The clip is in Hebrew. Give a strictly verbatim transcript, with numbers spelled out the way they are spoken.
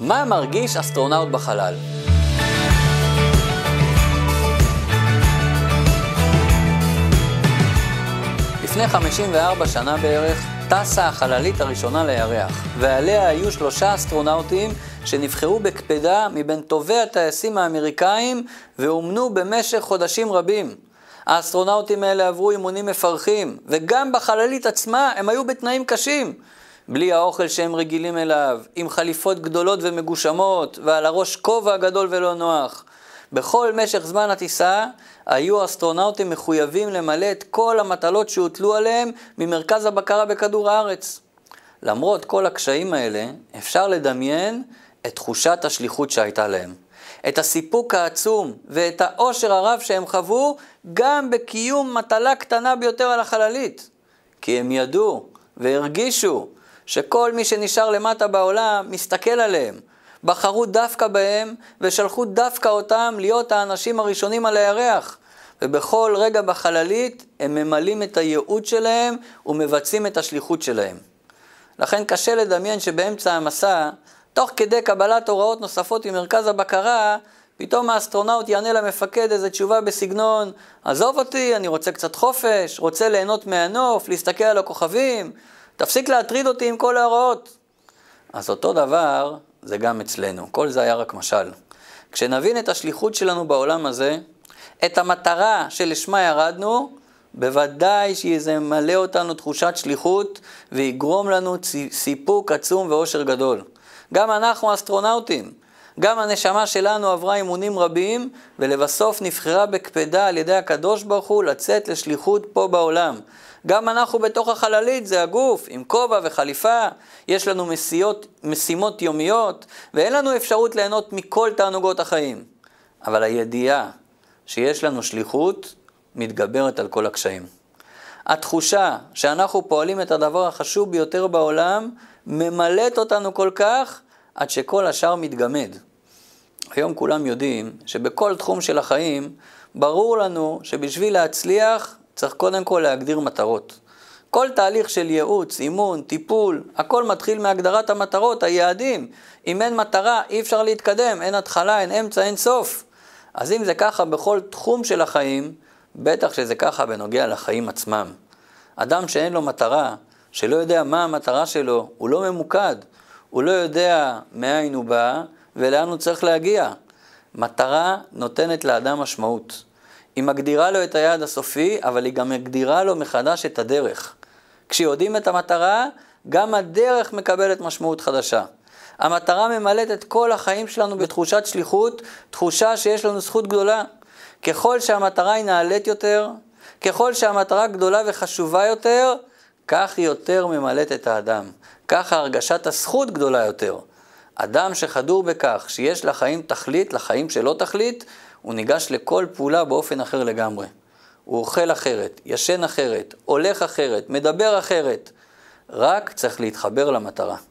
מה מרגיש אסטרונאוט בחלל? לפני חמישים וארבע שנה בערך טסה החללית הראשונה לירח, ועליה היו שלושה אסטרונאוטים שנבחרו בקפדה מבין טובי הטייסים האמריקאים ואומנו במשך חודשים רבים. האסטרונאוטים האלה עברו אימונים מפרכים, וגם בחללית עצמה הם היו בתנאים קשים. בלי האוכל שהם רגילים אליו, עם חליפות גדולות ומגושמות, ועל הראש כובע גדול ולא נוח. בכל משך זמן הטיסה, היו אסטרונאוטים מחויבים למלא את כל המטלות שהוטלו עליהם ממרכז הבקרה בכדור הארץ. למרות כל הקשיים האלה, אפשר לדמיין את תחושת השליחות שהייתה להם. את הסיפוק העצום ואת האושר הרב שהם חוו, גם בקיום מטלה קטנה ביותר על החללית. כי הם ידעו והרגישו שכל מי שנשאר למטה בעולם מסתכל עליהם, בחרו דווקא בהם ושלחו דווקא אותם להיות האנשים הראשונים על הירח. ובכל רגע בחללית הם ממלאים את הייעוד שלהם ומבצעים את השליחות שלהם. לכן קשה לדמיין שבאמצע המסע, תוך כדי קבלת הוראות נוספות ממרכז הבקרה, פתאום האסטרונאוט יענה למפקד איזו תשובה בסגנון, עזוב אותי, אני רוצה קצת חופש, רוצה ליהנות מהנוף, להסתכל על הכוכבים, תפסיק להטריד אותי עם כל ההוראות. אז אותו דבר זה גם אצלנו. כל זה היה רק משל. כשנבין את השליחות שלנו בעולם הזה, את המטרה שלשמה ירדנו, בוודאי שזה ימלא אותנו תחושת שליחות ויגרום לנו סיפוק עצום ואושר גדול. גם אנחנו אסטרונאוטים, גם הנשמה שלנו עברה אימונים רבים, ולבסוף נבחרה בקפדה על ידי הקדוש ברוך הוא לצאת לשליחות פה בעולם. גם אנחנו בתוך החללית, זה הגוף, עם כובע וחליפה, יש לנו משימות, משימות יומיות, ואין לנו אפשרות ליהנות מכל תענוגות החיים. אבל הידיעה שיש לנו שליחות מתגברת על כל הקשיים. התחושה שאנחנו פועלים את הדבר החשוב ביותר בעולם, ממלאת אותנו כל כך, עד שכל השאר מתגמד. היום כולם יודעים שבכל תחום של החיים, ברור לנו שבשביל להצליח, צריך קודם כל להגדיר מטרות. כל תהליך של ייעוץ, אימון, טיפול, הכל מתחיל מהגדרת המטרות, היעדים. אם אין מטרה, אי אפשר להתקדם, אין התחלה, אין אמצע, אין סוף. אז אם זה ככה בכל תחום של החיים, בטח שזה ככה בנוגע לחיים עצמם. אדם שאין לו מטרה, שלא יודע מה המטרה שלו, הוא לא ממוקד. הוא לא יודע מאין הוא בא ולאן הוא צריך להגיע. מטרה נותנת לאדם משמעות. היא מגדירה לו את היעד הסופי, אבל היא גם מגדירה לו מחדש את הדרך. כשיודעים את המטרה, גם הדרך מקבלת משמעות חדשה. המטרה ממלאת את כל החיים שלנו בתחושת שליחות, תחושה שיש לנו זכות גדולה. ככל שהמטרה היא נעלית יותר, ככל שהמטרה גדולה וחשובה יותר, כך היא יותר ממלאת את האדם. כך הרגשת הזכות גדולה יותר. אדם שחדור בכך שיש לחיים תכלית, לחיים שלא תכלית, הוא ניגש לכל פעולה באופן אחר לגמרי. הוא אוכל אחרת, ישן אחרת, הולך אחרת, מדבר אחרת. רק צריך להתחבר למטרה.